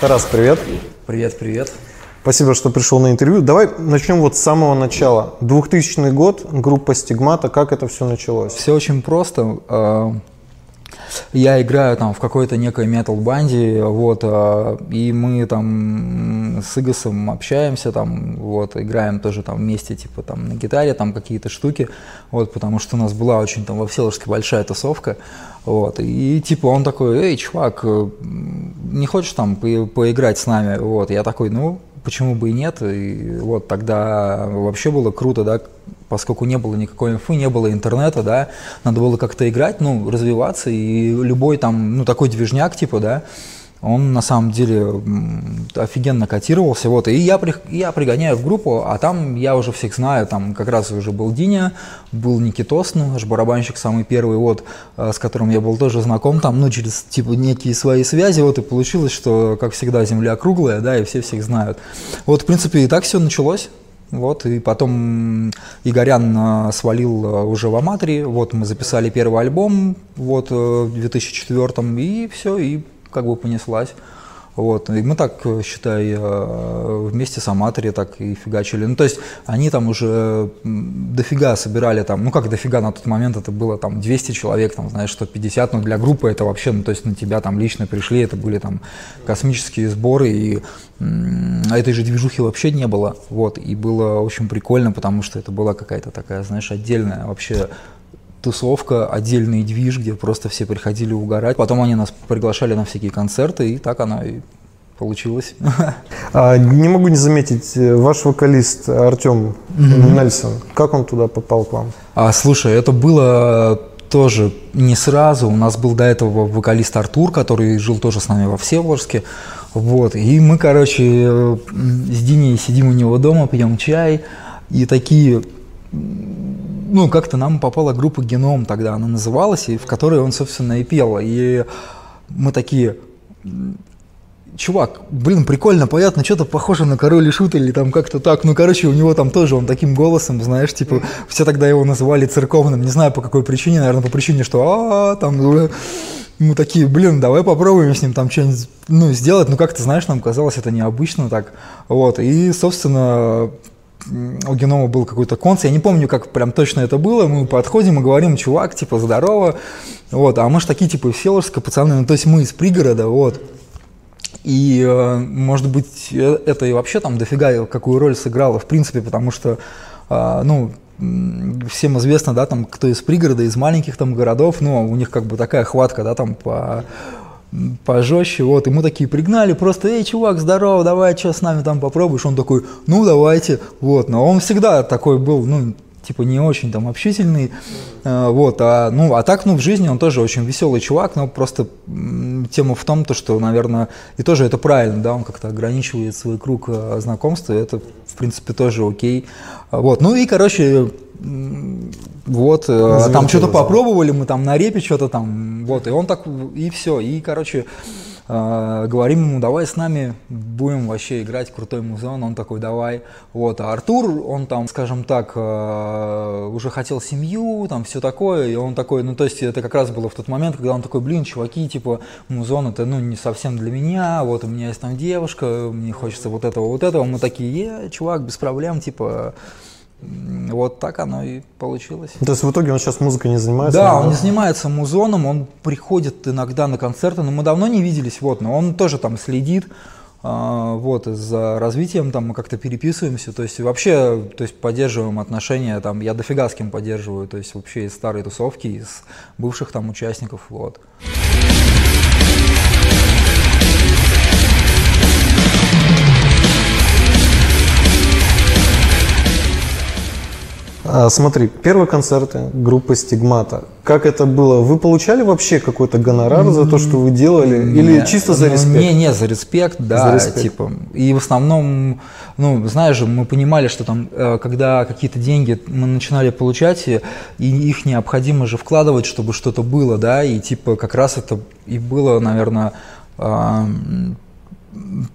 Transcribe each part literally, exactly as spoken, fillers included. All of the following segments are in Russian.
Тарас, привет. Привет, привет. Спасибо, что пришел на интервью. Давай начнем вот с самого начала. двухтысячный год, группа Стигмата, как это все началось? Все очень просто. Я играю там в какой-то некой метал-банде, вот, и мы там с Игосом общаемся, там, вот, играем тоже там вместе, типа, там, на гитаре, там, какие-то штуки, вот, потому что у нас была очень там во Всеволожске большая тусовка, вот, и, типа, он такой: эй, чувак, не хочешь там по поиграть с нами, вот, я такой: ну, почему бы и нет, и вот тогда вообще было круто, да, поскольку не было никакой инфы, не было интернета, да, надо было как-то играть, ну, развиваться, и любой там, ну, такой движняк, типа, да, он на самом деле офигенно котировался, вот, и я, при, я пригоняю в группу, а там я уже всех знаю, там как раз уже был Диня, был Никитос, наш барабанщик самый первый, вот, с которым я был тоже знаком, там, ну, через, типа, некие свои связи, вот, и получилось, что, как всегда, земля круглая, да, и все всех знают. Вот, в принципе, и так все началось. Вот, и потом Игорян свалил уже в Аматори, вот, мы записали первый альбом, вот, в две тысячи четвёртом, и все, и как бы понеслась, вот, и мы так, считай, вместе с Аматори так и фигачили, ну, то есть они там уже дофига собирали там, ну, как дофига, на тот момент это было там двести человек, там, знаешь, сто пятьдесят, но для группы это вообще, ну, то есть на тебя там лично пришли, это были там космические сборы, и а этой же движухи вообще не было, вот, и было очень прикольно, потому что это была какая-то такая, знаешь, отдельная вообще тусовка, отдельный движ, где просто все приходили угорать. Потом они нас приглашали на всякие концерты, и так оно и получилось. А, не могу не заметить, ваш вокалист Артем Нельсон, как он туда попал к вам? А, слушай, это было тоже не сразу. У нас был до этого вокалист Артур, который жил тоже с нами во Всеволожске. Вот. И мы, короче, с Диней сидим у него дома, пьем чай, и такие... Ну, как-то нам попала группа «Геном», тогда она называлась, и в которой он, собственно, и пел. И мы такие: чувак, блин, прикольно поет, ну, что-то похоже на «Король и Шут» или там как-то так. Ну, короче, у него там тоже, он таким голосом, знаешь, типа, все тогда его называли церковным, не знаю по какой причине, наверное, по причине, что а, -а, -а там... Мы такие: блин, давай попробуем с ним там что-нибудь, ну, сделать. Ну, как-то, знаешь, нам казалось это необычно так. Вот, и, собственно... У Генома был какой-то концерт, я не помню, как прям точно это было, мы подходим и говорим: чувак, типа, здорово, вот, а мы же такие, типа, из Всеволожска, пацаны, ну, то есть мы из пригорода, вот, и, может быть, это и вообще там дофига какую роль сыграло, в принципе, потому что, ну, всем известно, да, там, кто из пригорода, из маленьких там городов, ну, у них как бы такая хватка, да, там, по... пожестче, вот, и мы такие пригнали, просто: эй, чувак, здорово, давай, что с нами там попробуешь? Он такой: ну, давайте, вот, но он всегда такой был, ну, типа, не очень там общительный, вот, а, ну, а так, ну, в жизни он тоже очень веселый чувак, но просто тема в том, то, что, наверное, и тоже это правильно, да, он как-то ограничивает свой круг знакомств, и это, в принципе, тоже окей, вот, ну, и, короче, вот, Извините, там что-то попробовали, мы там на репе что-то там, вот, и он так, и все, и, короче, э, говорим ему: давай с нами будем вообще играть крутой музон, он такой: давай, вот, а Артур, он там, скажем так, э, уже хотел семью, там, все такое, и он такой, ну, то есть это как раз было в тот момент, когда он такой: блин, чуваки, типа, музон это, ну, не совсем для меня, вот, у меня есть там девушка, мне хочется вот этого, вот этого, мы такие: э, чувак, без проблем, типа... Вот так оно и получилось. То есть в итоге он сейчас музыкой не занимается? Да, он не занимается музоном, он приходит иногда на концерты, но мы давно не виделись, вот, но он тоже там следит, вот, за развитием, там мы как-то переписываемся, то есть вообще, то есть поддерживаем отношения, там, я дофига с кем поддерживаю, то есть вообще из старой тусовки, из бывших там участников, вот. Смотри, первые концерты группы «Стигмата». Как это было? Вы получали вообще какой-то гонорар за то, что вы делали? Или не, чисто за респект? Не, не, за респект, да, за респект. Типа. И в основном, ну, знаешь же, мы понимали, что там, когда какие-то деньги мы начинали получать, и их необходимо же вкладывать, чтобы что-то было, да, и типа как раз это и было, наверное,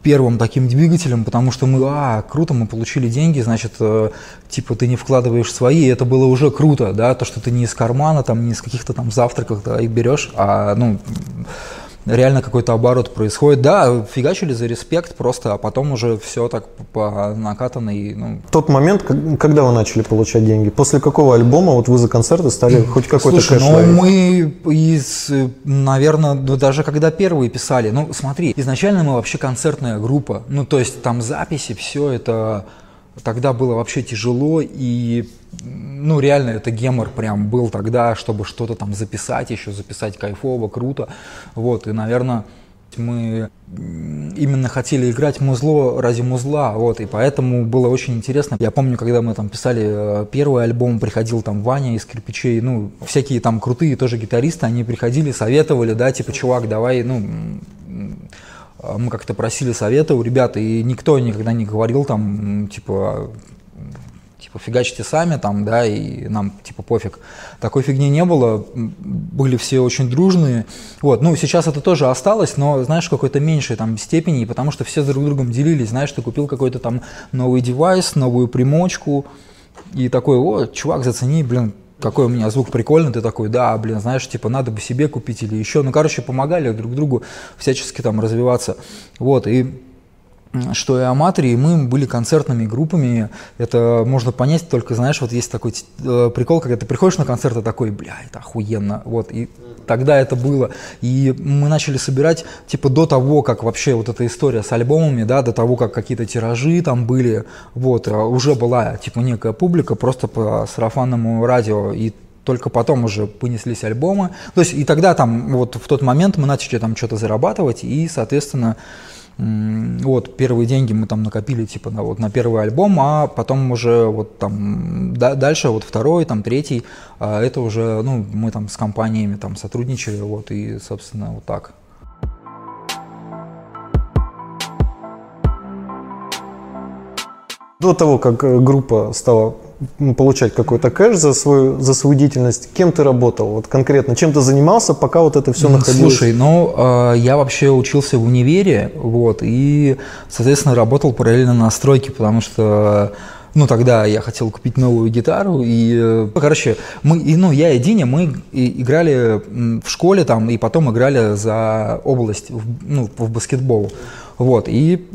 первым таким двигателем, потому что мы, а, круто, мы получили деньги, значит, э, типа, ты не вкладываешь свои, и это было уже круто, да, то, что ты не из кармана, там, не из каких-то там завтраков, да, их берешь, а, ну, реально какой-то оборот происходит. Да, фигачили за респект просто, а потом уже все так по накатанной. Ну. Тот момент, когда вы начали получать деньги? После какого альбома вот вы за концерты стали хоть какой-то кэш ловить? Ну, мы, из, наверное, даже когда первые писали. Ну, смотри, изначально мы вообще концертная группа. Ну, то есть там записи, все это... Тогда было вообще тяжело, и, ну, реально, это гемор прям был тогда, чтобы что-то там записать, еще записать кайфово, круто, вот, и, наверное, мы именно хотели играть музло ради музла, вот, и поэтому было очень интересно. Я помню, когда мы там писали первый альбом, приходил там Ваня из Кирпичей, ну, всякие там крутые тоже гитаристы, они приходили, советовали, да, типа, чувак, давай, ну... Мы как-то просили совета у ребят, и никто никогда не говорил там, типа, типа фигачьте сами там, да, и нам, типа, пофиг. Такой фигни не было, были все очень дружные. Вот, ну, сейчас это тоже осталось, но, знаешь, в какой-то меньшей там степени, потому что все друг с другом делились, знаешь, ты купил какой-то там новый девайс, новую примочку, и такой, о, чувак, зацени, блин, какой у меня звук прикольный, ты такой, да, блин, знаешь, типа, надо бы себе купить или еще. Ну, короче, помогали друг другу всячески там развиваться. Вот, и что и Аматори, и мы были концертными группами, это можно понять только, знаешь, вот есть такой э, прикол, когда ты приходишь на концерт, и такой, бля, это охуенно, вот, и тогда это было, и мы начали собирать, типа, до того, как вообще вот эта история с альбомами, да, до того, как какие-то тиражи там были, вот, уже была, типа, некая публика, просто по сарафанному радио, и только потом уже понеслись альбомы, то есть, и тогда там, вот, в тот момент мы начали там что-то зарабатывать, и, соответственно, вот, первые деньги мы там накопили, типа, на, вот, на первый альбом, а потом уже вот там, да, дальше, вот второй, там, третий, а это уже, ну, мы там с компаниями там сотрудничали, вот, и, собственно, вот так. До того, как группа стала получать какой-то кэш за свою, за свою деятельность, кем ты работал вот конкретно? Чем ты занимался, пока вот это все находилось? Слушай, ну, э, я вообще учился в универе, вот, и, соответственно, работал параллельно на стройке, потому что, ну, тогда я хотел купить новую гитару, и, э, короче, мы, и, ну, я и Диня, мы и играли в школе там, и потом играли за область, в, ну, в баскетбол, вот, и...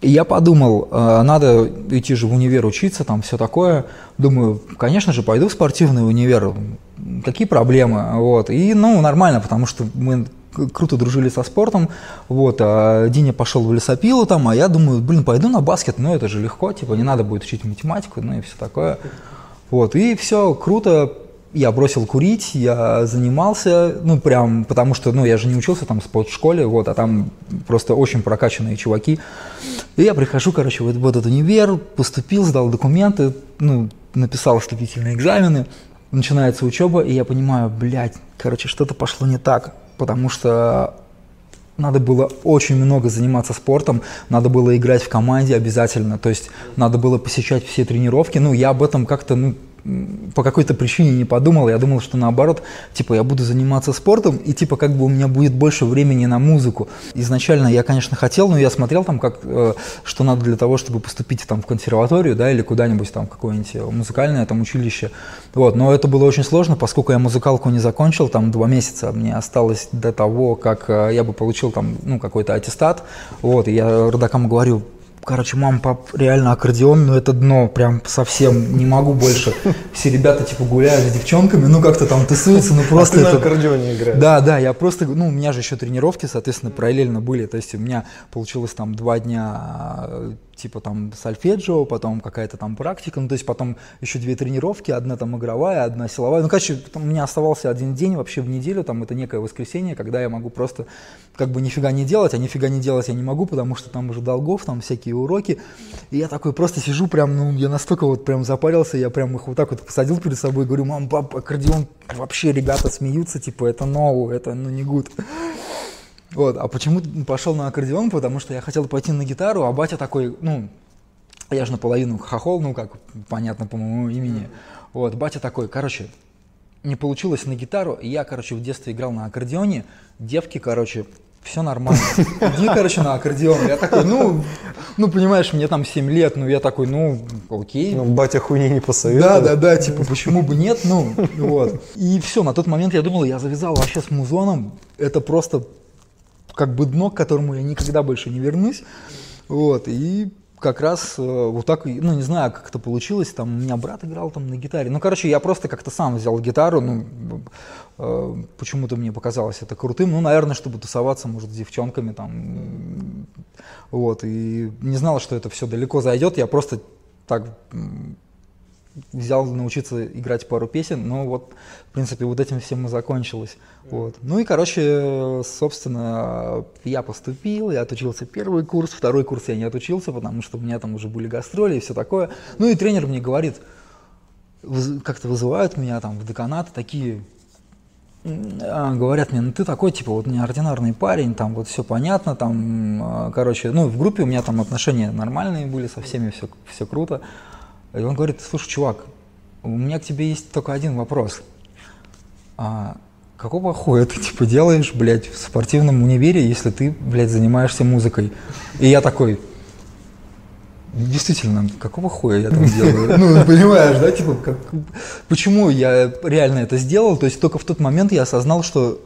И я подумал, надо идти же в универ учиться, там все такое. Думаю, конечно же, пойду в спортивный универ. Какие проблемы? Вот. И, ну, нормально, потому что мы круто дружили со спортом. Вот. А Диня пошел в лесопилу там, а я думаю, блин, пойду на баскет, ну это же легко, типа не надо будет учить математику, ну и все такое. Вот. И все круто. Я бросил курить, я занимался, ну, прям, потому что, ну, я же не учился там в спортшколе, вот, а там просто очень прокачанные чуваки. И я прихожу, короче, вот, вот этот универ, поступил, сдал документы, ну, написал вступительные экзамены, начинается учеба, и я понимаю, блядь, короче, что-то пошло не так, потому что... Надо было очень много заниматься спортом, надо было играть в команде обязательно, то есть надо было посещать все тренировки. Ну, я об этом как-то, ну, по какой-то причине не подумал, я думал, что наоборот, типа, я буду заниматься спортом, и, типа, как бы у меня будет больше времени на музыку. Изначально я, конечно, хотел, но я смотрел там, как, э, что надо для того, чтобы поступить там в консерваторию, да, или куда-нибудь там в какое-нибудь музыкальное там училище, вот, но это было очень сложно, поскольку я музыкалку не закончил, там, два месяца мне осталось до того, как э, я бы получил там, ну, какой-то аттестат, вот, и я родакам говорю, короче, мам, пап, реально аккордеон, ну, это дно, прям совсем не могу больше, все ребята, типа, гуляют с девчонками, ну, как-то там тусуются, ну, просто... А ты это... на аккордеоне играешь. Да, да, я просто, ну, у меня же еще тренировки, соответственно, параллельно были, то есть у меня получилось там два дня, типа, там, сольфеджио, потом какая-то там практика, ну, то есть потом еще две тренировки, одна там игровая, одна силовая, ну, короче, у меня оставался один день вообще в неделю, там, это некое воскресенье, когда я могу просто, как бы, нифига не делать, а нифига не делать я не могу, потому что там уже долгов, там, всякие уроки, и я такой просто сижу прям, ну, я настолько вот прям запарился, я прям их вот так вот посадил перед собой, говорю, мам, пап, аккордеон, вообще ребята смеются, типа, это ново, это, ну, не гуд. Вот, а почему пошел на аккордеон? Потому что я хотел пойти на гитару, а батя такой, ну, я же наполовину хохол, ну, как понятно по моему имени. Вот, батя такой, короче, не получилось на гитару, и я, короче, в детстве играл на аккордеоне, девки, короче, все нормально, иди, короче, на аккордеон. Я такой, ну, ну, понимаешь, мне там семь лет, ну, я такой, ну, окей. Ну, батя хуйни не посоветовал. Да, да, да, типа, почему бы нет, ну, вот. И все, на тот момент я думал, я завязал вообще с музоном, это просто... как бы дно, к которому я никогда больше не вернусь. Вот, и как раз вот так, ну не знаю, как это получилось, там у меня брат играл там на гитаре. Ну, короче, я просто как-то сам взял гитару, ну, э, почему-то мне показалось это крутым, ну, наверное, чтобы тусоваться, может, с девчонками там, вот, и не знал, что это все далеко зайдет, я просто так взял научиться играть пару песен, но вот, в принципе, вот этим всем и закончилось. Вот. Ну и, короче, собственно, я поступил, я отучился первый курс, второй курс я не отучился, потому что у меня там уже были гастроли и все такое. Ну и тренер мне говорит, как-то вызывают меня там в деканат, такие, говорят мне, ну ты такой, типа, вот неординарный парень, там вот все понятно, там, короче, ну в группе у меня там отношения нормальные были со всеми, все, все круто. И он говорит, слушай, чувак, у меня к тебе есть только один вопрос. А какого хуя ты, типа, делаешь, блядь, в спортивном универе, если ты, блядь, занимаешься музыкой? И я такой, действительно, какого хуя я там делаю? Ну, понимаешь, да, типа, как... почему я реально это сделал? То есть только в тот момент я осознал, что,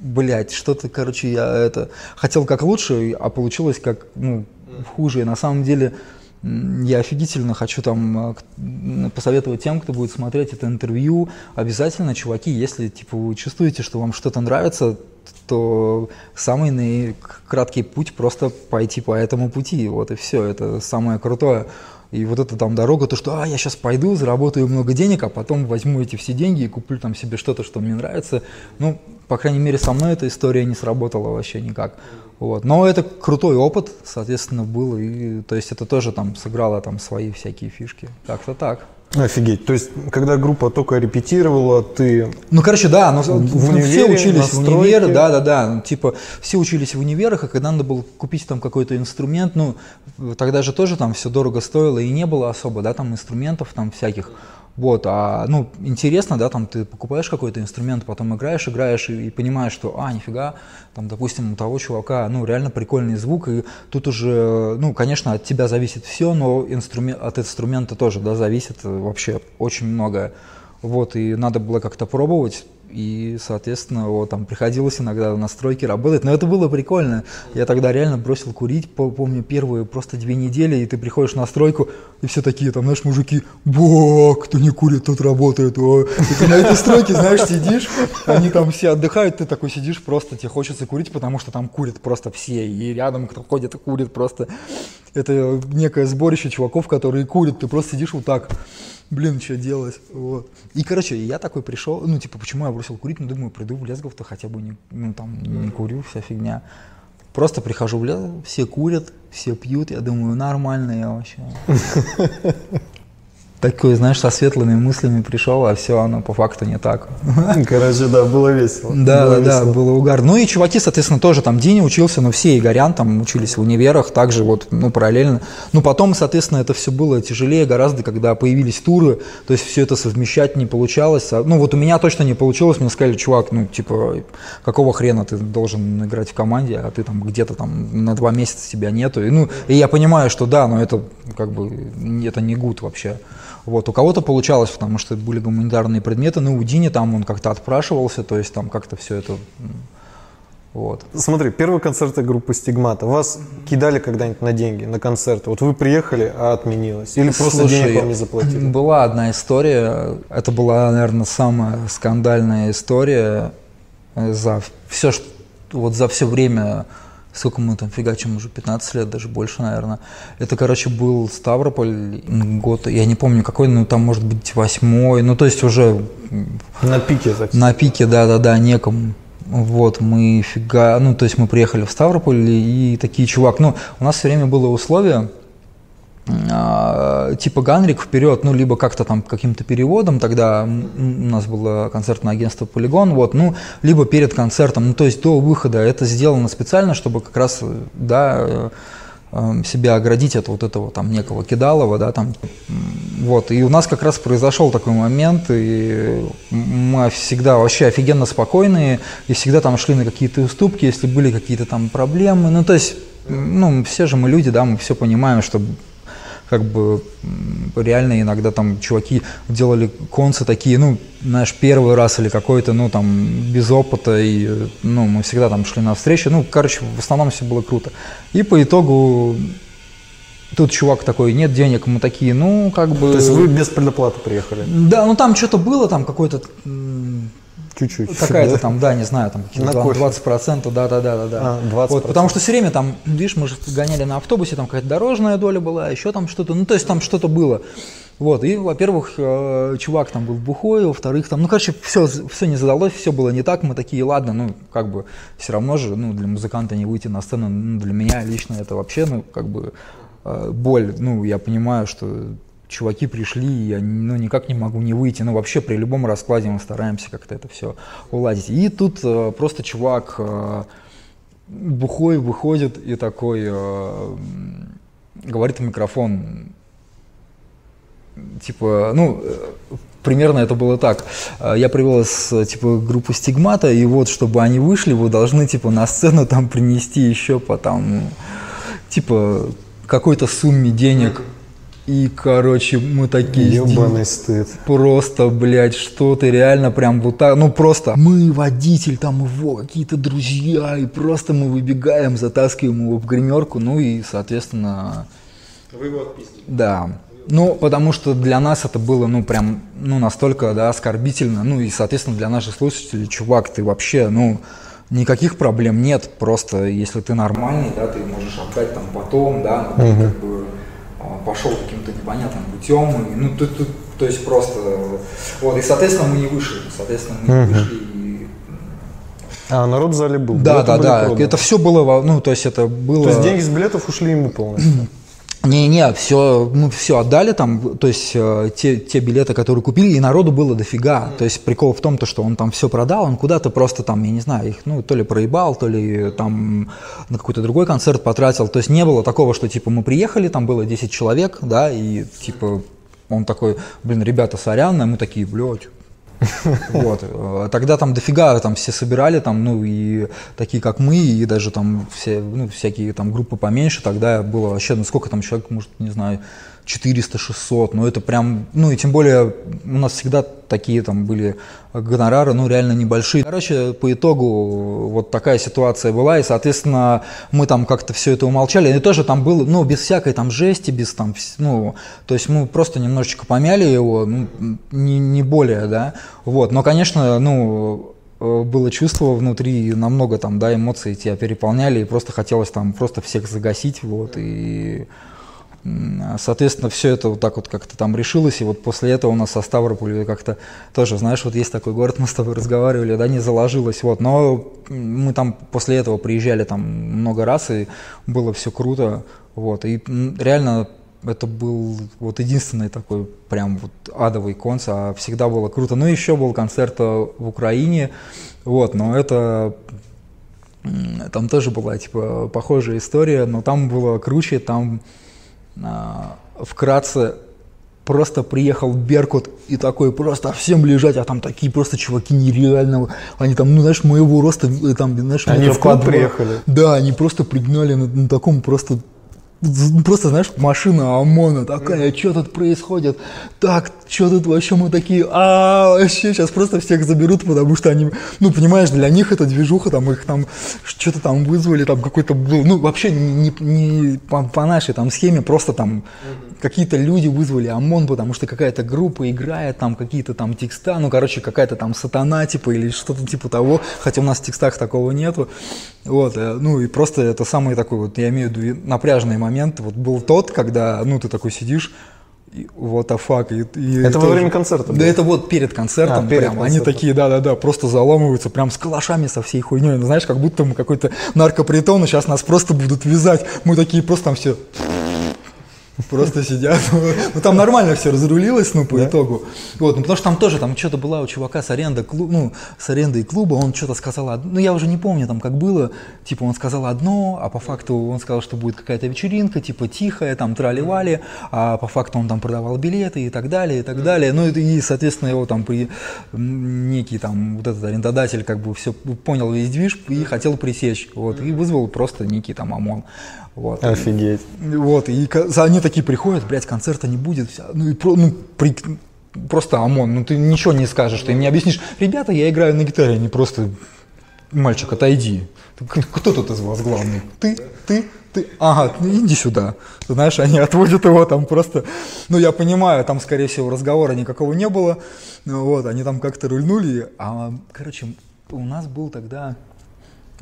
блядь, что-то, короче, я это хотел как лучше, а получилось как, ну, хуже. И на самом деле... Я офигительно хочу там посоветовать тем, кто будет смотреть это интервью, обязательно, чуваки, если типа вы чувствуете, что вам что-то нравится, то самый наикраткий путь просто пойти по этому пути, вот и все, это самое крутое. И вот эта там дорога, то что, а, я сейчас пойду, заработаю много денег, а потом возьму эти все деньги и куплю там себе что-то, что мне нравится. Ну, по крайней мере, со мной эта история не сработала вообще никак. Вот. Но это крутой опыт, соответственно, был, и то есть это тоже там сыграло там свои всякие фишки, как-то так. Офигеть, то есть когда группа только репетировала, ты... Ну, короче, да, но, в универе, все учились настройки. В универе, да-да-да, типа все учились в универах, и когда надо было купить там какой-то инструмент, ну, тогда же тоже там все дорого стоило и не было особо, да, там инструментов там всяких. Вот, а, ну, интересно, да, там ты покупаешь какой-то инструмент, потом играешь, играешь и, и понимаешь, что, а, нифига, там, допустим, у того чувака, ну, реально прикольный звук, и тут уже, ну, конечно, от тебя зависит все, но инструмент, от инструмента тоже, да, зависит вообще очень многое. Вот, и надо было как-то пробовать, и, соответственно, вот, там, приходилось иногда в настройке работать, но это было прикольно. Я тогда реально бросил курить, помню, первые просто две недели, и ты приходишь в настройку, и все такие, там, знаешь, мужики, бо, кто не курит, тот работает, о. И ты на этой стройке, знаешь, сидишь, они там все отдыхают, ты такой сидишь, просто тебе хочется курить, потому что там курят просто все, и рядом кто ходит и курит просто. Это некое сборище чуваков, которые курят, ты просто сидишь вот так. Блин, что делать? Вот. И, короче, я такой пришел, ну, типа, почему я бросил курить? Ну, думаю, приду в Лесгов-то хотя бы не, ну, там, не курю, вся фигня. Просто прихожу в Лесгов, все курят, все пьют, я думаю, нормально я вообще. Такой, знаешь, со светлыми мыслями пришел, а все, оно по факту не так. Короче, да, было весело. Да, было да, весело. Да, было угар. Ну и чуваки, соответственно, тоже там Диня учился, но все Игорян там учились в универах, также вот, ну, параллельно. Ну, потом, соответственно, это все было тяжелее гораздо, когда появились туры, то есть все это совмещать не получалось. Ну, вот у меня точно не получилось, мне сказали, чувак, ну, типа, какого хрена ты должен играть в команде, а ты там где-то там на два месяца тебя нету. И, ну, и я понимаю, что да, но это как бы, это не гуд вообще. Вот, у кого-то получалось, потому что были гуманитарные предметы, но у Дини там он как-то отпрашивался, то есть там как-то все это, вот. Смотри, первые концерты группы «Стигмата». Вас кидали когда-нибудь на деньги, на концерты? Вот вы приехали, а отменилось? Или просто Слушай, денег вам не заплатили? Была одна история, это была, наверное, самая скандальная история за все, что, вот за все время... Сколько мы там фигачим, уже пятнадцать лет, даже больше, наверное. Это, короче, был Ставрополь, год, я не помню какой, но там, может быть, восьмой, ну, то есть уже... На пике, так сказать. На пике, да-да-да, неком. Вот, мы фига... Ну, то есть мы приехали в Ставрополь, и, и такие, чувак, ну, у нас все время было условие, э, типа, Ганрик вперед, ну, либо как-то там каким-то переводом, тогда у нас было концертное агентство «Полигон», вот, ну, либо перед концертом, ну, то есть до выхода. Это сделано специально, чтобы как раз, да, себя оградить от вот этого там некого кидалова, да, там, вот, и у нас как раз произошел такой момент, и мы всегда вообще офигенно спокойные, и всегда там шли на какие-то уступки, если были какие-то там проблемы, ну, то есть, ну, все же мы люди, да, мы все понимаем, что как бы реально иногда там чуваки делали концы такие, ну, знаешь, первый раз или какой-то, ну, там, без опыта, и, ну, мы всегда там шли навстречу, ну, короче, в основном все было круто. И по итогу тут чувак такой: нет денег, мы такие, ну, как бы… То есть вы без предоплаты приехали? Да, ну, там что-то было, там какой-то… Чуть-чуть. Какая-то да? там, да, не знаю, там двадцать процентов, да-да-да. да. А, вот, потому что все время там, видишь, мы же гоняли на автобусе, там какая-то дорожная доля была, еще там что-то, ну, то есть там что-то было. Вот, и, во-первых, чувак там был бухой, во-вторых, там, ну, короче, все, все не задалось, все было не так, мы такие: ладно, ну, как бы, все равно же, ну, для музыканта не выйти на сцену, ну, для меня лично это вообще, ну, как бы, боль, ну, я понимаю, что… Чуваки пришли, и я, ну, никак не могу не выйти. Ну, вообще, при любом раскладе мы стараемся как-то это все уладить. И тут э, просто чувак э, бухой выходит и такой э, говорит в микрофон. Типа, ну, примерно это было так. Я привез, типа, группу «Стигмата», и вот, чтобы они вышли, вы должны, типа, на сцену там принести еще по, там, типа, какой-то сумме денег. И, короче, мы такие… Ебаный стыд. Просто, блядь, что ты реально прям вот так… Ну, просто… Мы водитель, там его какие-то друзья, и просто мы выбегаем, затаскиваем его в гримерку, ну и, соответственно… Вы его отпиздили. Да. Ну, потому что для нас это было, ну, прям, ну, настолько, да, оскорбительно. Ну, и, соответственно, для наших слушателей: чувак, ты вообще, ну, никаких проблем нет. Просто, если ты нормальный, да, ты можешь отдать там потом, да, ну, угу. как бы… пошел каким-то непонятным путем, и, ну, ты, ты, то есть просто, вот, и, соответственно, мы не вышли, соответственно, мы не вышли, и… А народ в зале был? Да, билеты, да, да, это все было, ну, то есть это было… То есть деньги с билетов ушли ему полностью? Не-не, все, мы все отдали там, то есть те, те билеты, которые купили, и народу было дофига. То есть прикол в том, что он там все продал, он куда-то просто там, я не знаю, их, ну, то ли проебал, то ли там на какой-то другой концерт потратил. То есть не было такого, что типа мы приехали, там было десять человек, да, и типа он такой: блин, ребята, сорян, а мы такие: блядь. Вот. Тогда там дофига там все собирали, там, ну, и такие, как мы, и даже там все, ну, всякие там группы поменьше. Тогда было вообще, ну, сколько там человек, может, не знаю, четыреста-шестьсот, ну, это прям, ну, и тем более у нас всегда такие там были гонорары, ну, реально небольшие. Короче, по итогу вот такая ситуация была, и, соответственно, мы там как-то все это умолчали, и тоже там было, ну, без всякой там жести, без там, ну, то есть мы просто немножечко помяли его, ну, не, не более, да, вот, но, конечно, ну… было чувство внутри, намного там, да, эмоции тебя переполняли, и просто хотелось там просто всех загасить, вот, и, соответственно, все это вот так вот как-то там решилось, и вот после этого у нас со Ставрополя как-то тоже, знаешь, вот есть такой город, мы с тобой разговаривали, да, не заложилось, вот, но мы там после этого приезжали там много раз, и было все круто, вот, и реально… Это был вот единственный такой прям вот адовый концерт, а всегда было круто. Ну, еще был концерт в Украине, вот, но это… Там тоже была, типа, похожая история, но там было круче, там а, вкратце… Просто приехал Беркут и такой: просто всем лежать, а там такие просто чуваки нереального. Они там, ну, знаешь, моего роста, там, знаешь… Они в клуб приехали. Да, они просто пригнали на, на таком просто… Просто, знаешь, машина ОМОНа такая: что тут происходит? Так, что тут вообще? Мы такие: а вообще сейчас просто всех заберут, потому что они, ну, понимаешь, для них это движуха, там их там что-то там вызвали, там какой-то был, ну, вообще не, не по, по нашей там схеме, просто там какие-то люди вызвали ОМОН, потому что какая-то группа играет, там какие-то там текста, ну, короче, какая-то там сатана, типа, или что-то типа того, хотя у нас в текстах такого нету, вот, ну, и просто это самый такой вот, я имею в виду, напряженный момент. момент вот был тот, когда, ну, ты такой сидишь, вот, а фак. Это и во время концерта? Да, это вот перед концертом, а, перед прям, концертом. Они такие, да-да-да, просто заламываются прям с калашами, со всей хуйней, ну, знаешь, как будто мы какой-то наркопритон, и сейчас нас просто будут вязать, мы такие просто там все… Просто сидят. Ну, там нормально все разрулилось, ну, по итогу. Вот, ну, потому что там тоже там что-то была у чувака с аренды клуба, ну, с арендой клуба, он что-то сказал, ну, я уже не помню там, как было, типа, он сказал одно, а по факту он сказал, что будет какая-то вечеринка, типа, тихая, там, трали-вали, а по факту он там продавал билеты и так далее, и так далее. Ну, и, соответственно, его там при... некий там вот этот арендодатель как бы все понял весь движ и хотел пресечь, вот, и вызвал просто некий там ОМОН. Вот. Офигеть. Вот, и они такие приходят, блядь, концерта не будет. Ну, и про, ну при, просто ОМОН, ну ты ничего не скажешь, ты им не объяснишь. Ребята, я играю на гитаре, они просто... Мальчик, отойди. Кто тут из вас главный? Ты, ты, ты. Ага, иди сюда. Знаешь, они отводят его там просто. Ну, я понимаю, там, скорее всего, разговора никакого не было. Вот, они там как-то рульнули. А, короче, у нас был тогда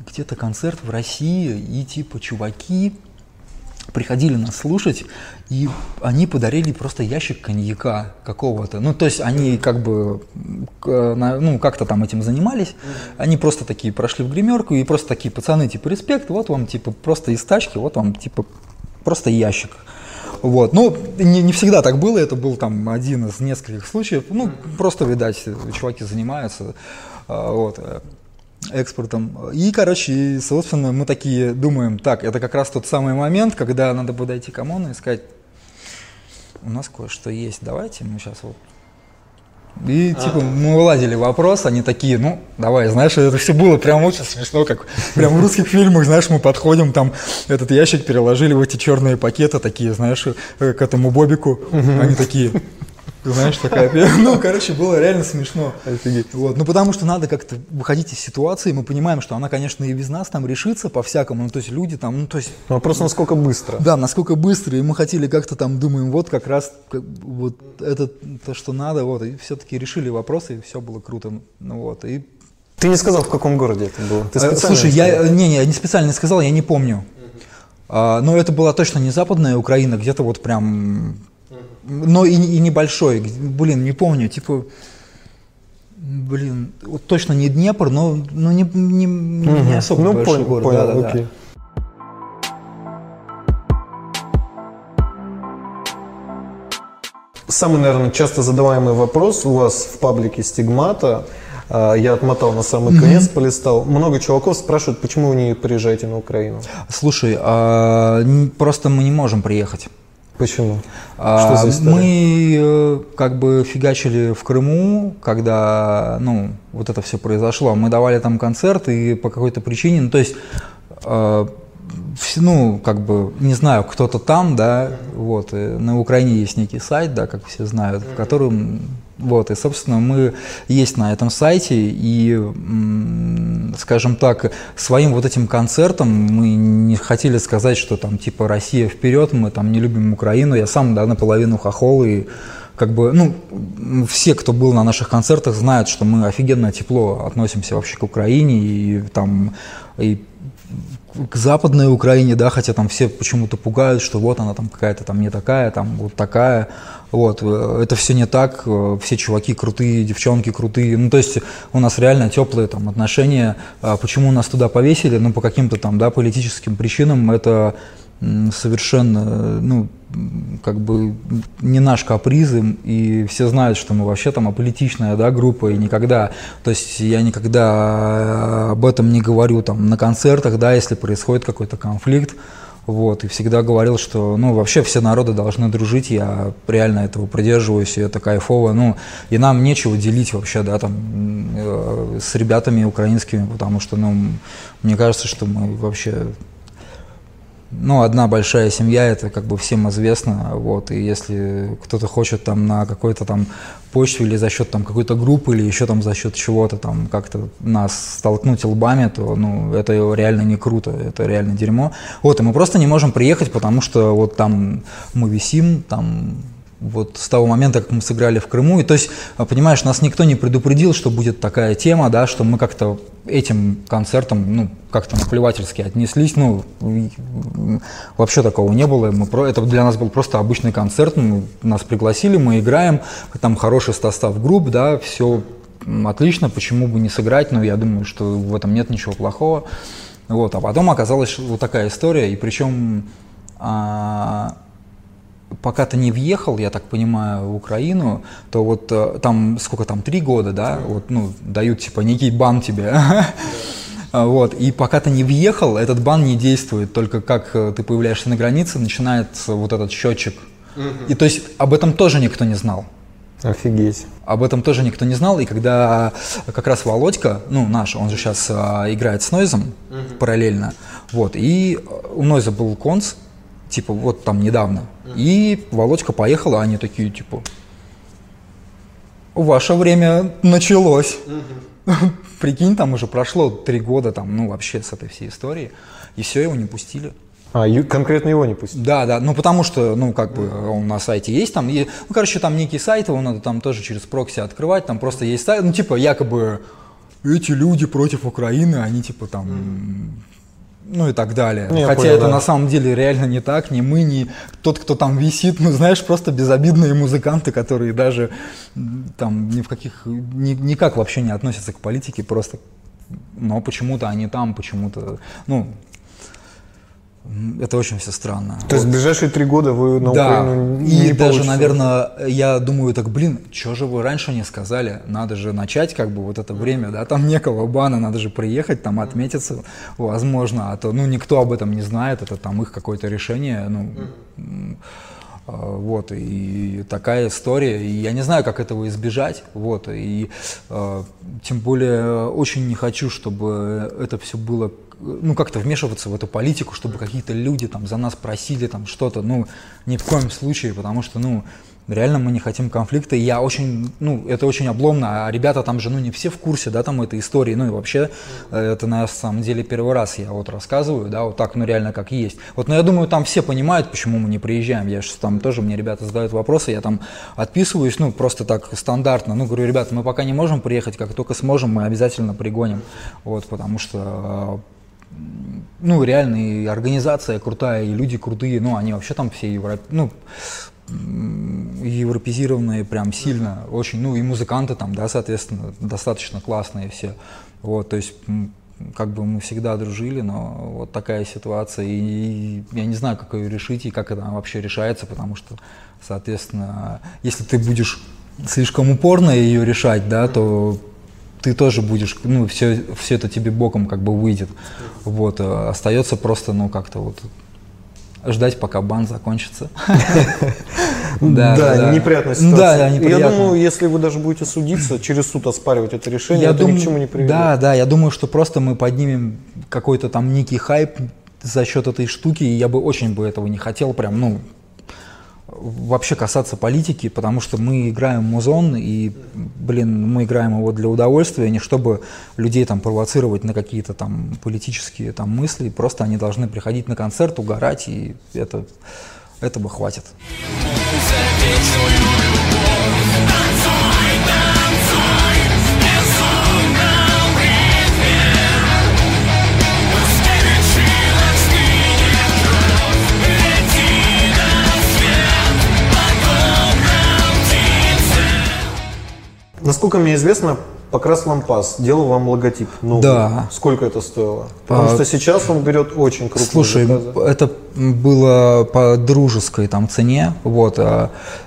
где-то концерт в России, и типа чуваки приходили нас слушать, и они подарили просто ящик коньяка какого-то. Ну, то есть они как бы, ну, как-то там этим занимались. Они просто такие прошли в гримерку, и просто такие, пацаны, типа, респект, вот вам, типа, просто из тачки, вот вам, типа, просто ящик. Вот. Ну, не, не всегда так было, это был там один из нескольких случаев. Ну, просто, видать, чуваки занимаются, вот, экспортом. И, короче, и, собственно, мы такие думаем, так, это как раз тот самый момент, когда надо подойти к ОМОНу и сказать, у нас кое-что есть, давайте мы сейчас вот. И, типа, мы уладили вопрос, они такие, ну, давай, знаешь, это все было прям очень смешно, как прям в русских фильмах, знаешь, мы подходим, там, этот ящик переложили в эти черные пакеты, такие, знаешь, к этому бобику, они такие... Знаешь, такая... Ну, короче, было реально смешно. Офигеть. Вот. Ну, потому что надо как-то выходить из ситуации, мы понимаем, что она, конечно, и без нас там решится по-всякому, ну, то есть люди там, ну, то есть... Вопрос, насколько быстро. Да, насколько быстро, и мы хотели как-то там, думаем, вот как раз как, вот это то, что надо, вот, и все-таки решили вопросы, и все было круто, ну, вот, и... Ты не сказал, в каком городе это было? Ты специально... Слушай, я... Не-не, я не специально сказал, я не помню. А, но это была точно не Западная Украина, где-то вот прям... Но и, и небольшой, блин, не помню, типа, блин, вот точно не Днепр, но, но не, не, угу. не особо ну, большой понял, город. Понял, да, да, окей. Да. Самый, наверное, часто задаваемый вопрос у вас в паблике «Стигмата». Я отмотал на самый конец, mm-hmm. полистал. Много чуваков спрашивают, почему вы не приезжаете на Украину? Слушай, а, просто мы не можем приехать. Почему? Что за история? Мы как бы фигачили в Крыму, когда, ну, вот это все произошло. Мы давали там концерт, и по какой-то причине, ну, то есть, э, ну, как бы, не знаю, кто-то там, да, mm-hmm. вот, на Украине есть некий сайт, да, как все знают, mm-hmm. в котором, вот, и, собственно, мы есть на этом сайте, и, скажем так, своим вот этим концертом мы не хотели сказать, что там типа Россия вперед, мы там не любим Украину. Я сам, да, наполовину хохол, и как бы, ну, все, кто был на наших концертах, знают, что мы офигенно тепло относимся вообще к Украине и там, и к Западной Украине, да, хотя там все почему-то пугают, что вот она там какая-то там не такая, там вот такая, вот, это все не так, все чуваки крутые, девчонки крутые, ну, то есть у нас реально теплые там отношения, почему нас туда повесили, ну, по каким-то там, да, политическим причинам, это совершенно, ну, как бы не наш каприз, и все знают, что мы вообще там аполитичная, да, группа, и никогда, то есть я никогда об этом не говорю там на концертах, да, если происходит какой-то конфликт, вот, и всегда говорил, что, ну, вообще все народы должны дружить, я реально этого придерживаюсь, и это кайфово, ну, и нам нечего делить вообще, да, там, э, с ребятами украинскими, потому что, ну, мне кажется, что мы вообще... Ну, одна большая семья, это как бы всем известно, вот, и если кто-то хочет там на какой-то там почве или за счет там какой-то группы или еще там за счет чего-то там как-то нас столкнуть лбами, то, ну, это реально не круто, это реально дерьмо. Вот, и мы просто не можем приехать, потому что вот там мы висим, там... Вот с того момента, как мы сыграли в Крыму. И то есть, понимаешь, нас никто не предупредил, что будет такая тема, да, что мы как-то этим концертом, ну, как-то наплевательски отнеслись. Ну, вообще такого не было. Мы про... Это для нас был просто обычный концерт. Мы... Нас пригласили, мы играем, там хороший состав групп, да, все отлично, почему бы не сыграть, но я думаю, что в этом нет ничего плохого. Вот. А потом оказалась вот такая история, и причем... А... Пока ты не въехал, я так понимаю, в Украину, то вот там, сколько там, три года, да, вот, ну, дают, типа, некий бан тебе, вот, и пока ты не въехал, этот бан не действует, только как ты появляешься на границе, начинается вот этот счетчик, и то есть об этом тоже никто не знал. Офигеть. Об этом тоже никто не знал, и когда как раз Володька, ну, наш, он же сейчас играет с Нойзом параллельно, вот, и у Нойза был конц, типа, вот там недавно. Mm. И Володька поехала, а они такие, типа, ваше время началось. Mm-hmm. Прикинь, там уже прошло три года, там, ну, вообще, с этой всей истории, и все, его не пустили. А, конкретно его не пустили? Да, да, ну, потому что, ну, как бы, он на сайте есть, там, и, ну, короче, там некий сайт, его надо там тоже через прокси открывать, там просто есть сайт, ну, типа, якобы, эти люди против Украины, они, типа, там... Mm. Ну и так далее. Я Хотя понял, это да. на самом деле реально не так, ни мы, ни тот, кто там висит, ну знаешь, просто безобидные музыканты, которые даже там ни в каких, ни, никак вообще не относятся к политике, просто, но почему-то они там, почему-то, ну, это очень все странно. То вот. есть в ближайшие три года вы на да. Украину не получите? И даже, наверное, я думаю, так, блин, что же вы раньше не сказали? Надо же начать, как бы, вот это время, да, там некого бана, надо же приехать, там отметиться, возможно, а то, ну, никто об этом не знает, это там их какое-то решение, ну, вот, и такая история, и я не знаю, как этого избежать, вот, и тем более очень не хочу, чтобы это все было, ну, как-то вмешиваться в эту политику, чтобы какие-то люди там за нас просили там что-то, ну, ни в коем случае, потому что, ну, реально мы не хотим конфликта, и я очень, ну, это очень обломно, а ребята там же, ну, не все в курсе, да, там этой истории, ну, и вообще, это на самом деле первый раз я вот рассказываю, да, вот так, ну, реально как есть. Вот, но я думаю, там все понимают, почему мы не приезжаем, я же там тоже, мне ребята задают вопросы, я там отписываюсь, ну, просто так стандартно, ну, говорю, ребята, мы пока не можем приехать, как только сможем, мы обязательно пригоним, вот, потому что... Ну, реально, и организация крутая, и люди крутые, ну, они вообще там все европ... ну, европезированные прям сильно, очень, ну, и музыканты там, да, соответственно, достаточно классные все, вот, то есть, как бы мы всегда дружили, но вот такая ситуация, и, и я не знаю, как ее решить, и как это вообще решается, потому что, соответственно, если ты будешь слишком упорно ее решать, да, то... ты тоже будешь, ну, все, все это тебе боком как бы выйдет. Вот, остается просто, ну, как-то вот ждать, пока бан закончится. Да, неприятная ситуация. Я думаю, если вы даже будете судиться, через суд оспаривать это решение, это ни к чему не приведет. Да, да, я думаю, что просто мы поднимем какой-то там некий хайп за счет этой штуки, и я бы очень бы этого не хотел прям, ну, вообще касаться политики, потому что мы играем музон, и, блин, мы играем его для удовольствия, не чтобы людей там провоцировать на какие-то там политические там мысли, просто они должны приходить на концерт, угорать, и это, этого хватит. Насколько мне известно, Покрас Лампас делал вам логотип. Ну, да. Сколько это стоило? Потому а, что сейчас он берет очень крупные Слушай, заказы. Это было по дружеской там цене. Вот.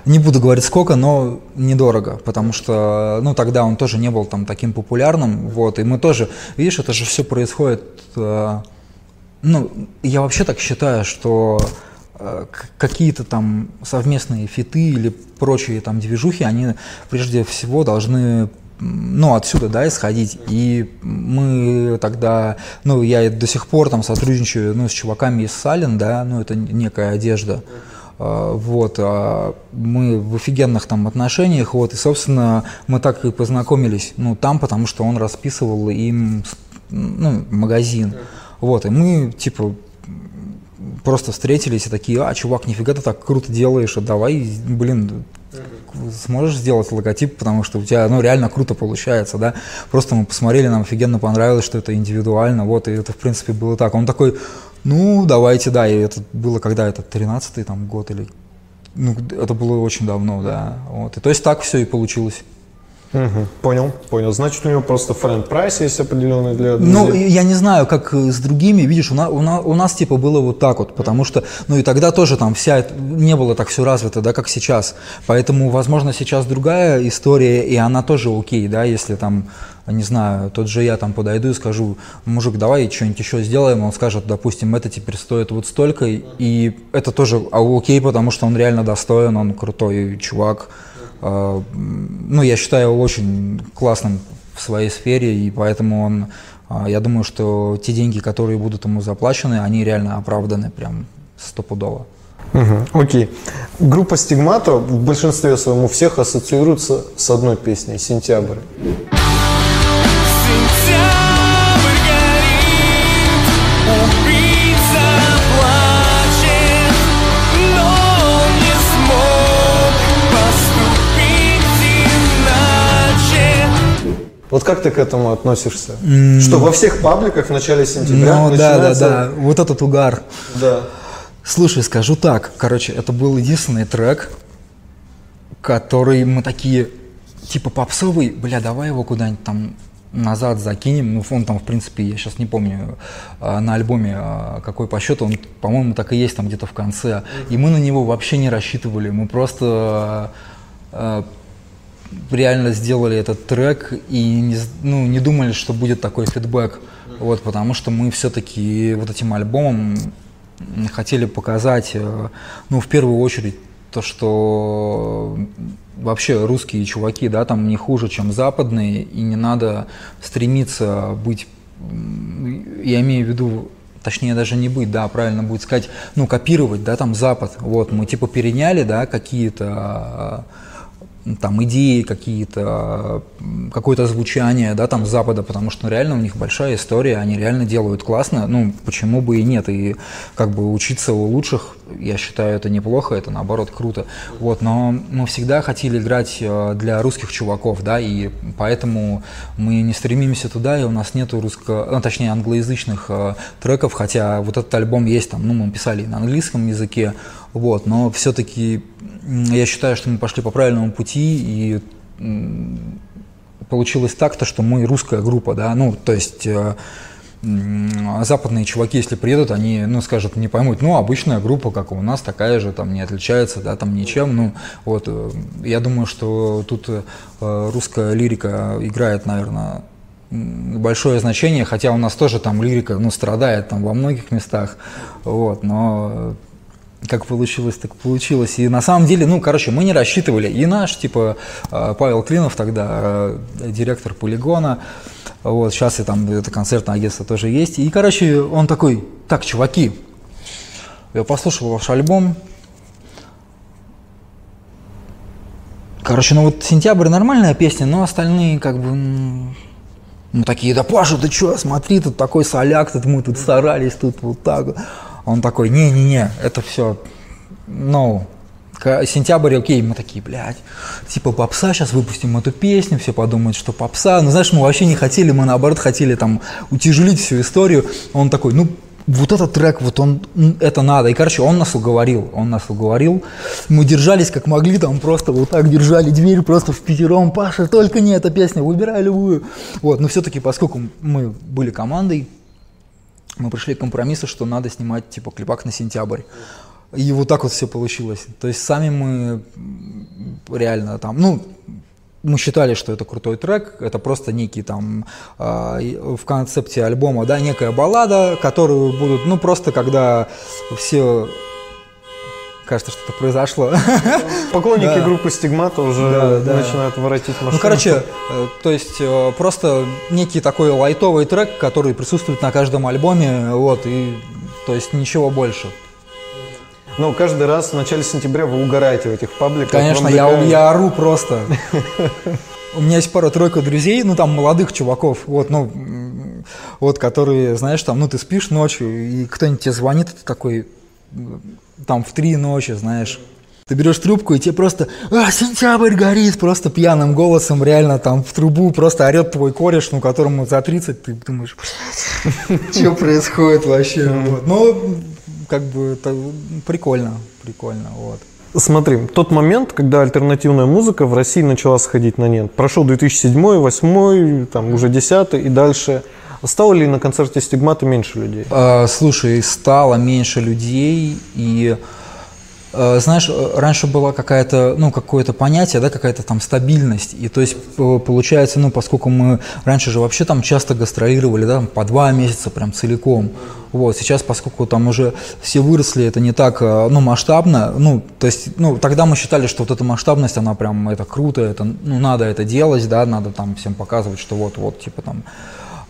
Не буду говорить сколько, но недорого, потому что, ну, тогда он тоже не был там таким популярным. Вот. И мы тоже, видишь, это же все происходит. Ну, я вообще так считаю, что какие-то там совместные фиты или прочие там движухи, они прежде всего должны, ну, отсюда, да, исходить. И мы тогда, ну, я до сих пор там сотрудничаю, ну, с чуваками из Салин, да, ну, это некая одежда. Вот, мы в офигенных там отношениях, вот, и, собственно, мы так и познакомились, ну, там, потому что он расписывал им, ну, магазин. Вот, и мы, типа, просто встретились и такие, а, чувак, нифига ты так круто делаешь, а давай, блин, сможешь сделать логотип, потому что у тебя, ну, реально круто получается, да, просто мы посмотрели, нам офигенно понравилось, что это индивидуально, вот, и это, в принципе, было так. Он такой, ну, давайте, да, и это было, когда это, тринадцатый там год или, ну, это было очень давно, да, вот, и то есть так все и получилось. Угу, понял, понял. Значит, у него просто френд прайс есть определенный для... Ну, я не знаю, как с другими, видишь, у нас, у нас, у нас типа было вот так вот, потому что, ну и тогда тоже там вся, не было так все развито, да, как сейчас, поэтому, возможно, сейчас другая история, и она тоже окей, да, если там, не знаю, тот же я там подойду и скажу, мужик, давай что-нибудь еще сделаем, он скажет, допустим, это теперь стоит вот столько, и это тоже окей, потому что он реально достоин, он крутой чувак. Ну, я считаю его очень классным в своей сфере, и поэтому он, я думаю, что те деньги, которые будут ему заплачены, они реально оправданы прям стопудово. Угу, окей. Группа «Стигмата» в большинстве своем у всех ассоциируется с одной песней — «Сентябрь». Вот как ты к этому относишься? Mm. Что во всех пабликах в начале сентября no, начинается... Да, да, да. Вот этот угар. Да. Слушай, скажу так. Короче, это был единственный трек, который мы такие, типа, попсовый, бля, давай его куда-нибудь там назад закинем. Ну, он там, в принципе, я сейчас не помню, на альбоме какой по счету, он, по-моему, так и есть там где-то в конце. И мы на него вообще не рассчитывали. Мы просто... реально сделали этот трек и не, ну, не думали, что будет такой фидбэк, вот, потому что мы все-таки вот этим альбомом хотели показать, ну, в первую очередь, то, что вообще русские чуваки, да, там не хуже, чем западные, и не надо стремиться быть, я имею в виду, точнее даже не быть, да, правильно будет сказать, ну, копировать, да, там Запад, вот, мы типа переняли, да, какие-то... там идеи какие-то, какое-то звучание, да, там, Запада, потому что, ну, реально у них большая история, они реально делают классно, ну, почему бы и нет, и как бы учиться у лучших, я считаю, это неплохо, это, наоборот, круто, вот, но мы всегда хотели играть для русских чуваков, да, и поэтому мы не стремимся туда, и у нас нету русско, ну, точнее, англоязычных треков, хотя вот этот альбом есть, там, ну, мы писали на английском языке, вот, но все-таки я считаю, что мы пошли по правильному пути, и получилось так-то, что мы русская группа, да, ну, то есть э, э, западные чуваки, если приедут, они, ну, скажут, не поймут, ну, обычная группа, как у нас, такая же, там, не отличается, да, там, ничем, ну, вот, э, я думаю, что тут э, русская лирика играет, наверное, большое значение, хотя у нас тоже там лирика, ну, страдает там во многих местах, вот, но... Как получилось, так получилось. И на самом деле, ну, короче, мы не рассчитывали. И наш, типа, Павел Клинов тогда, директор «Полигона», вот, сейчас и там это концертное агентство тоже есть. И, короче, он такой: так, чуваки, я послушал ваш альбом. Короче, ну вот «Сентябрь» нормальная песня, но остальные как бы... Ну, такие: да, Паша, ты чё, смотри, тут такой соляк, тут мы тут старались, тут вот так. Он такой: не-не-не, это все, ну, no. «Сентябрь», окей, мы такие: блядь, типа попса, сейчас выпустим эту песню, все подумают, что попса. Ну, знаешь, мы вообще не хотели, мы, наоборот, хотели там утяжелить всю историю. Он такой: ну, вот этот трек, вот он, это надо. И, короче, он нас уговорил, он нас уговорил. Мы держались как могли, там просто вот так держали дверь, просто впятером: Паша, только не эта песня, выбирай любую. Вот, но все-таки, поскольку мы были командой, мы пришли к компромиссу, что надо снимать, типа, клипак на «Сентябрь». И вот так вот все получилось. То есть сами мы реально там, ну, мы считали, что это крутой трек, это просто некий там э, в концепте альбома, да, некая баллада, которую будут, ну, просто когда все... Кажется, что-то произошло. Поклонники да. группы «Стигмата» уже да, да. начинают воротить машину. Ну, короче, то есть просто некий такой лайтовый трек, который присутствует на каждом альбоме, вот, и то есть ничего больше. Ну, каждый раз в начале сентября вы угораете в этих пабликах. Конечно, я, я ору просто. У меня есть пара-тройка друзей, ну, там, молодых чуваков, вот, ну, вот, которые, знаешь, там, ну, ты спишь ночью, и кто-нибудь тебе звонит, ты такой... там в три ночи, знаешь, ты берешь трубку, и тебе просто: а, «Сентябрь горит», просто пьяным голосом, реально там в трубу просто орет твой кореш, ну, которому за тридцать, ты думаешь: что происходит вообще? Ну, как бы прикольно, прикольно, вот. Смотри, тот момент, когда альтернативная музыка в России начала сходить на нет, прошел две тысячи седьмой, две тысячи восьмой, там уже десятый и дальше. Стало ли на концерте «Стигмата» меньше людей? А, слушай, стало меньше людей, и, а, знаешь, раньше было какая-то, ну, какое-то понятие, да, какая-то там стабильность, и то есть получается, ну, поскольку мы раньше же вообще там часто гастролировали, да, по два месяца прям целиком, вот, сейчас, поскольку там уже все выросли, это не так, ну, масштабно, ну, то есть, ну, тогда мы считали, что вот эта масштабность, она прям, это круто, это, ну, надо это делать, да, надо там всем показывать, что вот-вот, типа там...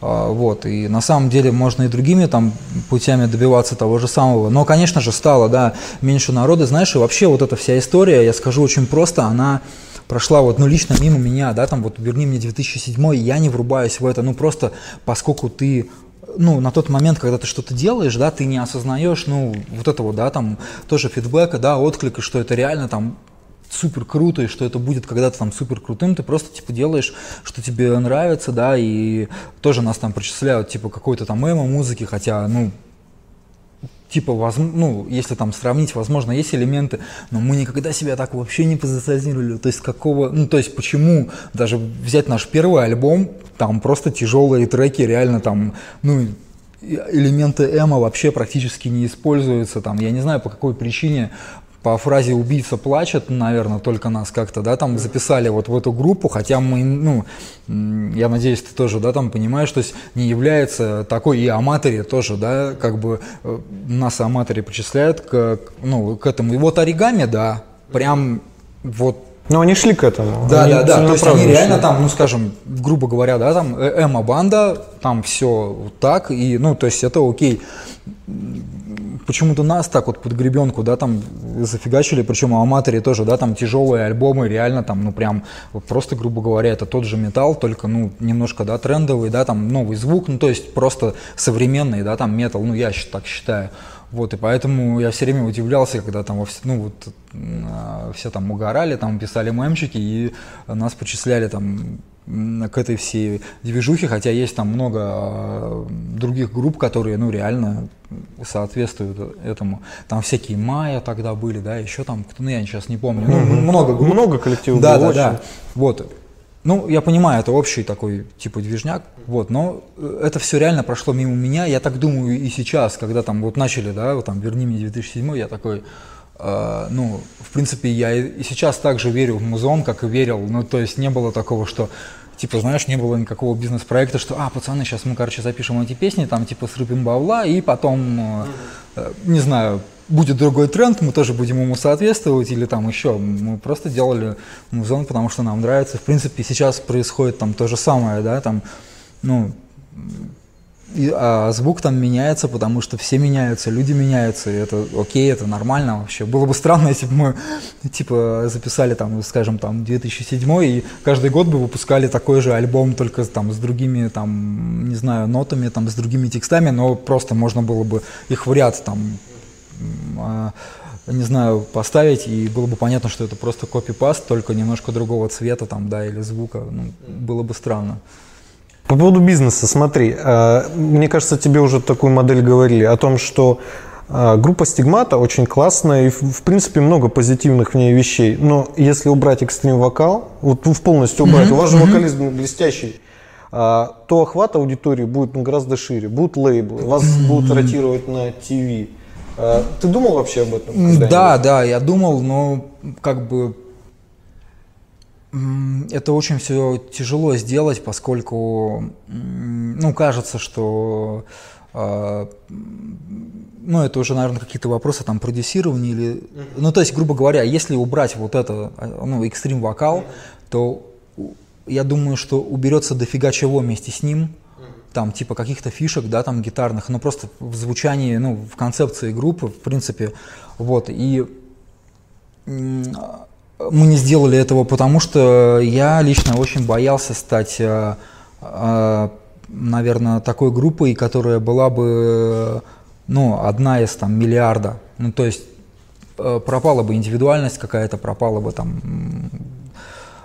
Вот, и на самом деле можно и другими там путями добиваться того же самого. Но, конечно же, стало, да, меньше народа, знаешь, и вообще вот эта вся история, я скажу очень просто, она прошла вот, ну, лично мимо меня, да, там вот верни мне две тысячи седьмой, я не врубаюсь в это, ну, просто поскольку ты, ну, на тот момент, когда ты что-то делаешь, да, ты не осознаешь, ну, вот этого, да, там, тоже фидбэка, да, отклика, что это реально там супер круто, и что это будет когда-то там супер крутым, ты просто типа делаешь, что тебе нравится, да, и тоже нас там причисляют, типа, какой-то там эмо-музыки, хотя, ну, типа, воз... ну, если там сравнить, возможно, есть элементы, но мы никогда себя так вообще не позиционировали, то есть какого, ну, то есть почему даже взять наш первый альбом, там просто тяжелые треки, реально там, ну, элементы эмо вообще практически не используются, там, я не знаю, по какой причине. По фразе «убийца плачет», наверное, только нас как-то, да, там записали вот в эту группу, хотя мы, ну, я надеюсь, ты тоже, да, там понимаешь, то есть не является такой, и Аматори тоже, да, как бы нас Аматори причисляют к, ну, к этому. И вот Оригами, да, прям вот. Но они шли к этому. Да, они, да, да. То есть они реально шли. Там, ну, скажем, грубо говоря, да, там эмо-банда, там все вот так, и, ну, то есть это окей. Почему-то нас так вот под гребенку, да, там зафигачили, причем у Аматори тоже, да, там тяжелые альбомы, реально там, ну, прям просто, грубо говоря, это тот же металл, только, ну, немножко, да, трендовый, да, там новый звук, ну, то есть просто современный, да, там металл, ну, я так считаю. Вот, и поэтому я все время удивлялся, когда там, ну, вот, все там угорали, там писали мемчики и нас причисляли там к этой всей движухе, хотя есть там много других групп, которые, ну, реально соответствуют этому. Там всякие Майя тогда были, да, еще там, ну, я сейчас не помню. Ну, ну, много групп. Много коллективов да, было. Да, да, да. Вот. Ну, я понимаю, это общий такой, типа, движняк, вот, но это все реально прошло мимо меня, я так думаю и сейчас, когда там вот начали, да, вот там «Верни мне две тысячи седьмой», я такой, э, ну, в принципе, я и сейчас так же верю в музон, как и верил, ну, то есть не было такого, что, типа, знаешь, не было никакого бизнес-проекта, что, а, пацаны, сейчас мы, короче, запишем эти песни, там, типа, срубим бабла, и потом, э, не знаю, будет другой тренд, мы тоже будем ему соответствовать, или там еще. Мы просто делали музон, потому что нам нравится. В принципе, сейчас происходит там то же самое, да, там, ну, и, а звук там меняется, потому что все меняются, люди меняются, и это окей, это нормально вообще. Было бы странно, если бы мы, типа, записали там, скажем, там, две тысячи седьмой, и каждый год бы выпускали такой же альбом, только там с другими, там, не знаю, нотами, там, с другими текстами, но просто можно было бы их в ряд, там, не знаю, поставить, и было бы понятно, что это просто копипаст, только немножко другого цвета там, да, или звука, ну, было бы странно. По поводу бизнеса, смотри, мне кажется, тебе уже такую модель говорили о том, что группа «Стигмата» очень классная, и в принципе много позитивных в ней вещей, но если убрать экстрим-вокал, вот полностью убрать, mm-hmm. у вас же вокалист блестящий, то охват аудитории будет ну, гораздо шире, будут лейблы, вас mm-hmm. будут ротировать на ТВ. Ты думал вообще об этом когда-нибудь? Да, да, я думал, но как бы это очень все тяжело сделать, поскольку, ну, кажется, что, ну, это уже, наверное, какие-то вопросы там продюсирования или, ну, то есть, грубо говоря, если убрать вот это, ну, экстрим-вокал, то я думаю, что уберется дофига чего вместе с ним. Там типа каких-то фишек, да, там гитарных, но просто в звучании, ну, в концепции группы, в принципе, вот, и мы не сделали этого, потому что я лично очень боялся стать, наверное, такой группой, которая была бы, ну, одна из, там, миллиарда, ну, то есть пропала бы индивидуальность какая-то, пропала бы, там,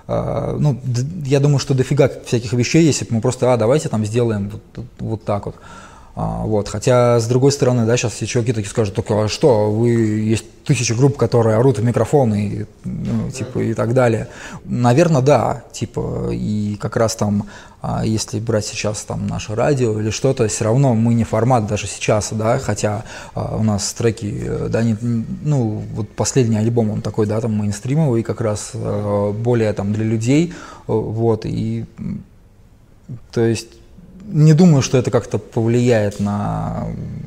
ну, я думаю, что дофига всяких вещей, если бы мы просто, а, давайте там сделаем вот, вот так вот. А, вот. Хотя, с другой стороны, да, сейчас все чуваки такие скажут, только, а что, вы, есть тысячи групп, которые орут в микрофон и, ну, типа, и так далее. Наверное, да, типа, и как раз там, если брать сейчас там наше радио или что-то, все равно мы не формат даже сейчас, да, хотя у нас треки, да, не, ну, вот последний альбом, он такой, да, там, мейнстримовый, как раз более там для людей, вот, и, то есть, не думаю, что это как-то повлияет на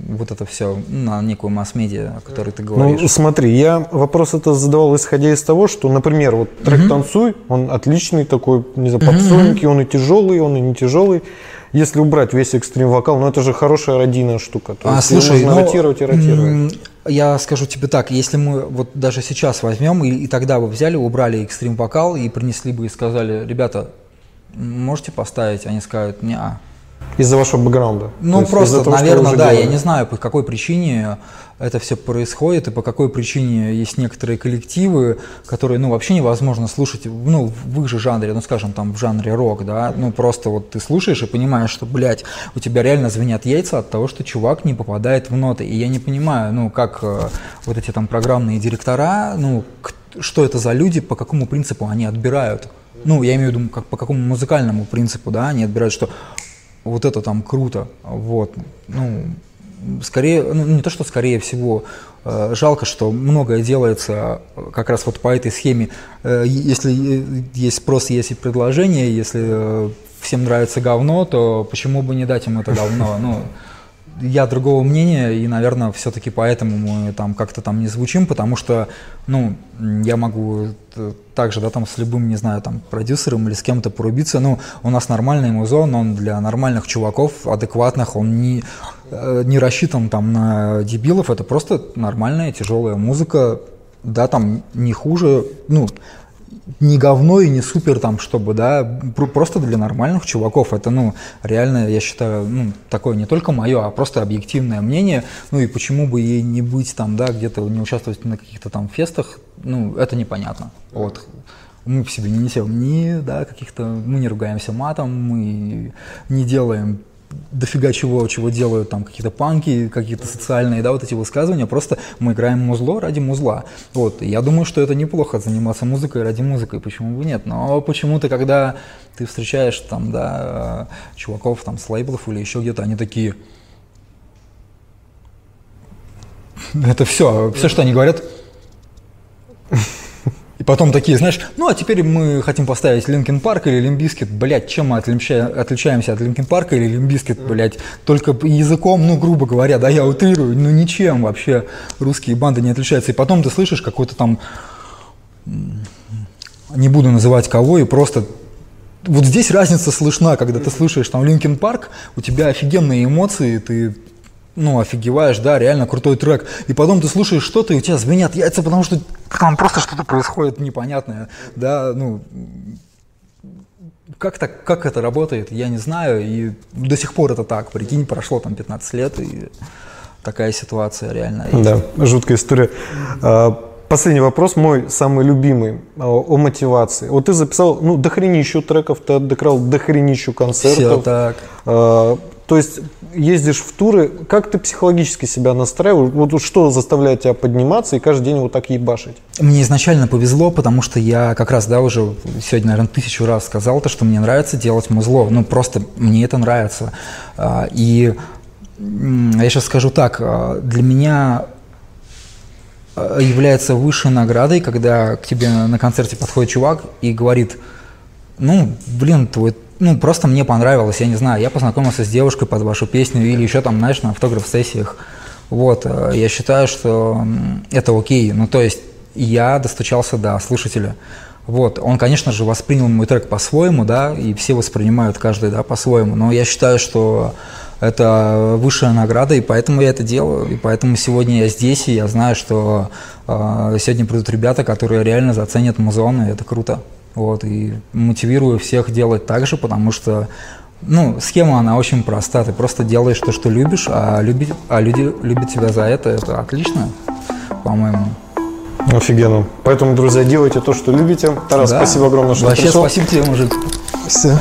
вот это все, на некую масс-медиа, о которой ты говоришь. Ну, смотри, я вопрос это задавал, исходя из того, что, например, вот трек mm-hmm. «Танцуй», он отличный такой, не знаю, попсовенький, mm-hmm. он и тяжелый, он и не тяжелый. Если убрать весь экстрим-вокал, ну это же хорошая родийная штука. То а, есть слушай, нужно ну, ротировать и ротировать. Я скажу тебе так, если мы вот даже сейчас возьмем, и, и тогда бы взяли, убрали экстрим-вокал и принесли бы и сказали, ребята, можете поставить? Они скажут, неа. Из-за вашего бэкграунда? Ну, есть, просто, того, наверное, да, делали. Я не знаю, по какой причине это все происходит, и по какой причине есть некоторые коллективы, которые, ну, вообще невозможно слушать, ну, в их же жанре, ну, скажем, там, в жанре рок, да, ну, просто вот ты слушаешь и понимаешь, что, блядь, у тебя реально звенят яйца от того, что чувак не попадает в ноты, и я не понимаю, ну, как э, вот эти там программные директора, ну, что это за люди, по какому принципу они отбирают, ну, я имею в виду, как, по какому музыкальному принципу, да, они отбирают, что... Вот это там круто, вот, ну, скорее, ну, не то, что скорее всего, э, жалко, что многое делается как раз вот по этой схеме, э, если есть спрос, есть и предложение, если э, всем нравится говно, то почему бы не дать им это говно, ну, я другого мнения, и, наверное, все-таки поэтому мы там как-то там не звучим, потому что, ну, я могу также, да, там с любым, не знаю, там, продюсером или с кем-то порубиться, ну, у нас нормальный музон, он для нормальных чуваков, адекватных, он не, не рассчитан там на дебилов, это просто нормальная тяжелая музыка, да, там, не хуже, ну, не говно и не супер там, чтобы, да, просто для нормальных чуваков. Это, ну, реально, я считаю, ну, такое не только мое, а просто объективное мнение. Ну, и почему бы ей не быть там, да, где-то не участвовать на каких-то там фестах, ну, это непонятно. Вот. Мы по себе не несем ни, да, каких-то, мы не ругаемся матом, мы не делаем дофига чего, чего делают там какие-то панки, какие-то социальные, да, вот эти высказывания, просто мы играем музло ради музла. Вот, и я думаю, что это неплохо, заниматься музыкой ради музыки, почему бы нет, но почему-то, когда ты встречаешь там, да, чуваков там с лейблов или еще где-то, они такие, это все, все, что они говорят, и потом такие, знаешь, ну а теперь мы хотим поставить Линкин Парк или Лимп Бизкит, блядь, чем мы отлича... отличаемся от Линкин Парка или Лимп Бизкит, блядь, только языком, ну грубо говоря, да, я утрирую, ну ничем вообще русские банды не отличаются, и потом ты слышишь какой-то там, не буду называть кого, и просто вот здесь разница слышна, когда ты слышишь там Линкин Парк, у тебя офигенные эмоции, ты... Ну, офигеваешь, да, реально крутой трек. И потом ты слушаешь что-то, и у тебя звенят яйца, потому что там просто что-то происходит непонятное. Да, ну, как, так, как это работает, я не знаю. И до сих пор это так, прикинь, прошло там пятнадцать лет, и такая ситуация реально. Да, жуткая история. Последний вопрос, мой самый любимый, о, о мотивации. Вот ты записал, ну, дохренищу треков, ты отыграл дохренищу концертов. Все так. А, то есть ездишь в туры, как ты психологически себя настраиваешь? Вот что заставляет тебя подниматься и каждый день вот так ебашить? Мне изначально повезло, потому что я как раз, да, уже сегодня, наверное, тысячу раз сказал то, что мне нравится делать музло. Ну, просто мне это нравится. И я сейчас скажу так, для меня является высшей наградой, когда к тебе на концерте подходит чувак и говорит, ну, блин, твой, ну, просто мне понравилось, я не знаю, я познакомился с девушкой под вашу песню или еще там, знаешь, на автограф-сессиях. Вот, я считаю, что это окей, ну, то есть я достучался до слушателя. Вот, он, конечно же, воспринял мой трек по-своему, да, и все воспринимают каждый, да, по-своему, но я считаю, что это высшая награда, и поэтому я это делаю, и поэтому сегодня я здесь, и я знаю, что э, сегодня придут ребята, которые реально заценят музон, и это круто. Вот, и мотивирую всех делать так же, потому что, ну, схема, она очень проста, ты просто делаешь то, что любишь, а, люби, а люди любят тебя за это, это отлично, по-моему. Офигенно. Поэтому, друзья, делайте то, что любите. Тарас, да. Спасибо огромное, что пришел. Вообще, спасибо тебе, мужик. Все.